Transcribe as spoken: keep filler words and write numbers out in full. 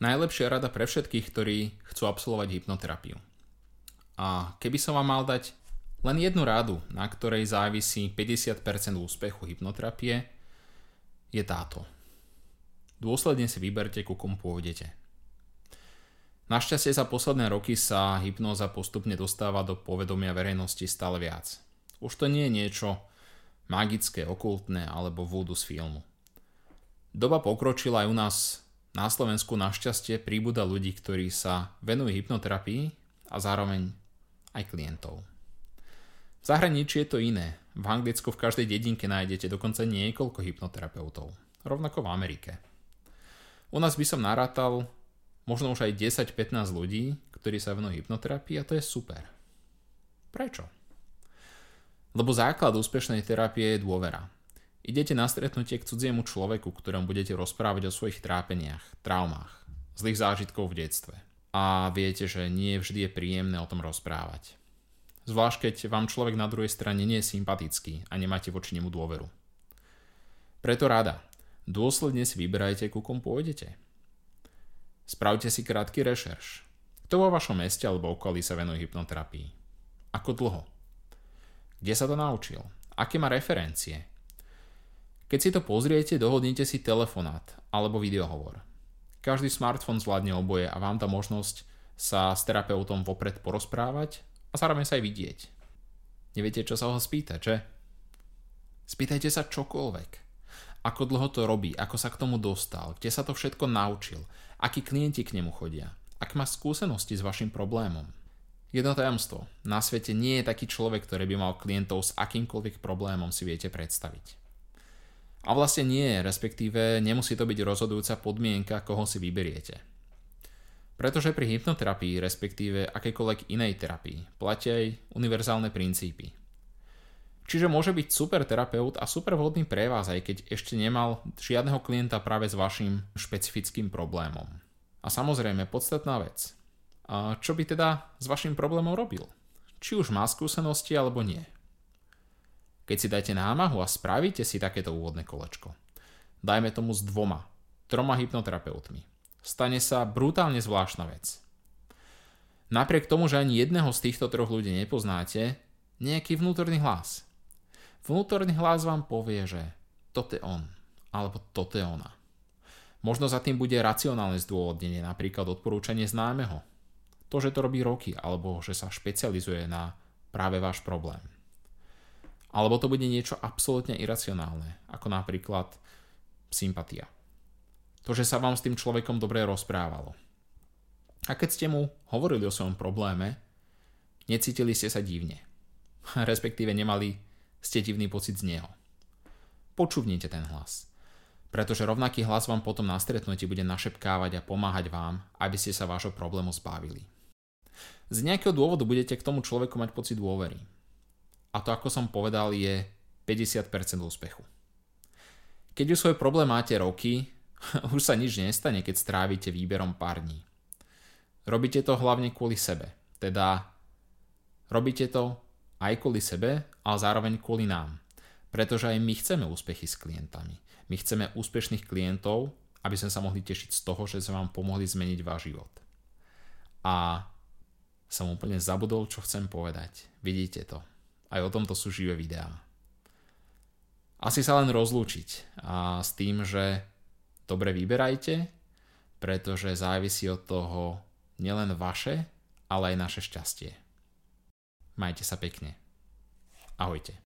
Najlepšia rada pre všetkých, ktorí chcú absolvovať hypnoterapiu. A keby som vám mal dať len jednu radu, na ktorej závisí päťdesiat percent úspechu hypnoterapie, je táto. Dôsledne si vyberte, ku komu pôjdete. Našťastie za posledné roky sa hypnóza postupne dostáva do povedomia verejnosti stále viac. Už to nie je niečo magické, okultné alebo vúdu z filmu. Doba pokročila aj u nás. Na Slovensku našťastie príbuda ľudí, ktorí sa venujú hypnoterapii a zároveň aj klientov. V zahraničí je to iné. V Anglicku v každej dedinke nájdete dokonca niekoľko hypnoterapeutov. Rovnako v Amerike. U nás by som narátal možno už aj desať až pätnásť ľudí, ktorí sa venujú hypnoterapii, a to je super. Prečo? Lebo základ úspešnej terapie je dôvera. Idete na stretnutie k cudziemu človeku, ktorému budete rozprávať o svojich trápeniach, traumách, zlých zážitkov v detstve. A viete, že nie vždy je príjemné o tom rozprávať. Zvlášť, keď vám človek na druhej strane nie je sympatický a nemáte voči nemu dôveru. Preto rada. Dôsledne si vyberajte, ku komu pôjdete. Spravte si krátky rešerš. Kto vo vašom meste alebo okolí sa venuje hypnoterapii? Ako dlho? Kde sa to naučil? Aké má referencie? Keď si to pozriete, dohodnite si telefonát alebo videohovor. Každý smartfón zvládne oboje a vám dá možnosť sa s terapeutom vopred porozprávať a zároveň sa aj vidieť. Neviete, čo sa ho spýtať, že? Spýtajte sa čokoľvek. Ako dlho to robí, ako sa k tomu dostal, kde sa to všetko naučil, akí klienti k nemu chodia, ak má skúsenosti s vašim problémom. Jedno tajomstvo. Na svete nie je taký človek, ktorý by mal klientov s akýmkoľvek problémom si viete predstaviť. A vlastne nie, respektíve nemusí to byť rozhodujúca podmienka, koho si vyberiete. Pretože pri hypnoterapii, respektíve akékoľvek inej terapii, platia aj univerzálne princípy. Čiže môže byť super terapeut a super vhodný pre vás, aj keď ešte nemal žiadneho klienta práve s vašim špecifickým problémom. A samozrejme, podstatná vec. A čo by teda s vašim problémom robil? Či už má skúsenosti, alebo nie. Keď si dáte námahu a spravíte si takéto úvodné kolečko, dajme tomu s dvoma, troma hypnoterapeutmi, stane sa brutálne zvláštna vec. Napriek tomu, že ani jedného z týchto troch ľudí nepoznáte, nejaký vnútorný hlas. Vnútorný hlas vám povie, že toto je on, alebo toto je ona. Možno za tým bude racionálne zdôvodnenie, napríklad odporúčanie známeho. To, že to robí roky, alebo že sa špecializuje na práve váš problém. Alebo to bude niečo absolútne iracionálne, ako napríklad sympatia. To, že sa vám s tým človekom dobre rozprávalo. A keď ste mu hovorili o svojom probléme, necítili ste sa divne. Respektíve nemali ste divný pocit z neho. Počúvnite ten hlas. Pretože rovnaký hlas vám potom na stretnutí bude našepkávať a pomáhať vám, aby ste sa vášho problému zbavili. Z nejakého dôvodu budete k tomu človeku mať pocit dôvery. A to, ako som povedal, je päťdesiat percent úspechu. Keď už svoj problém máte roky, už sa nič nestane, keď strávite výberom pár dní. Robíte to hlavne kvôli sebe. Teda robíte to aj kvôli sebe, ale zároveň kvôli nám. Pretože aj my chceme úspechy s klientami. My chceme úspešných klientov, aby sme sa mohli tešiť z toho, že sme vám pomohli zmeniť váš život. A som úplne zabudol, čo chcem povedať. Vidíte to. Aj o tomto sú živé videá. Asi sa len rozlúčiť a s tým, že dobre vyberajte, pretože závisí od toho nielen vaše, ale aj naše šťastie. Majte sa pekne. Ahojte.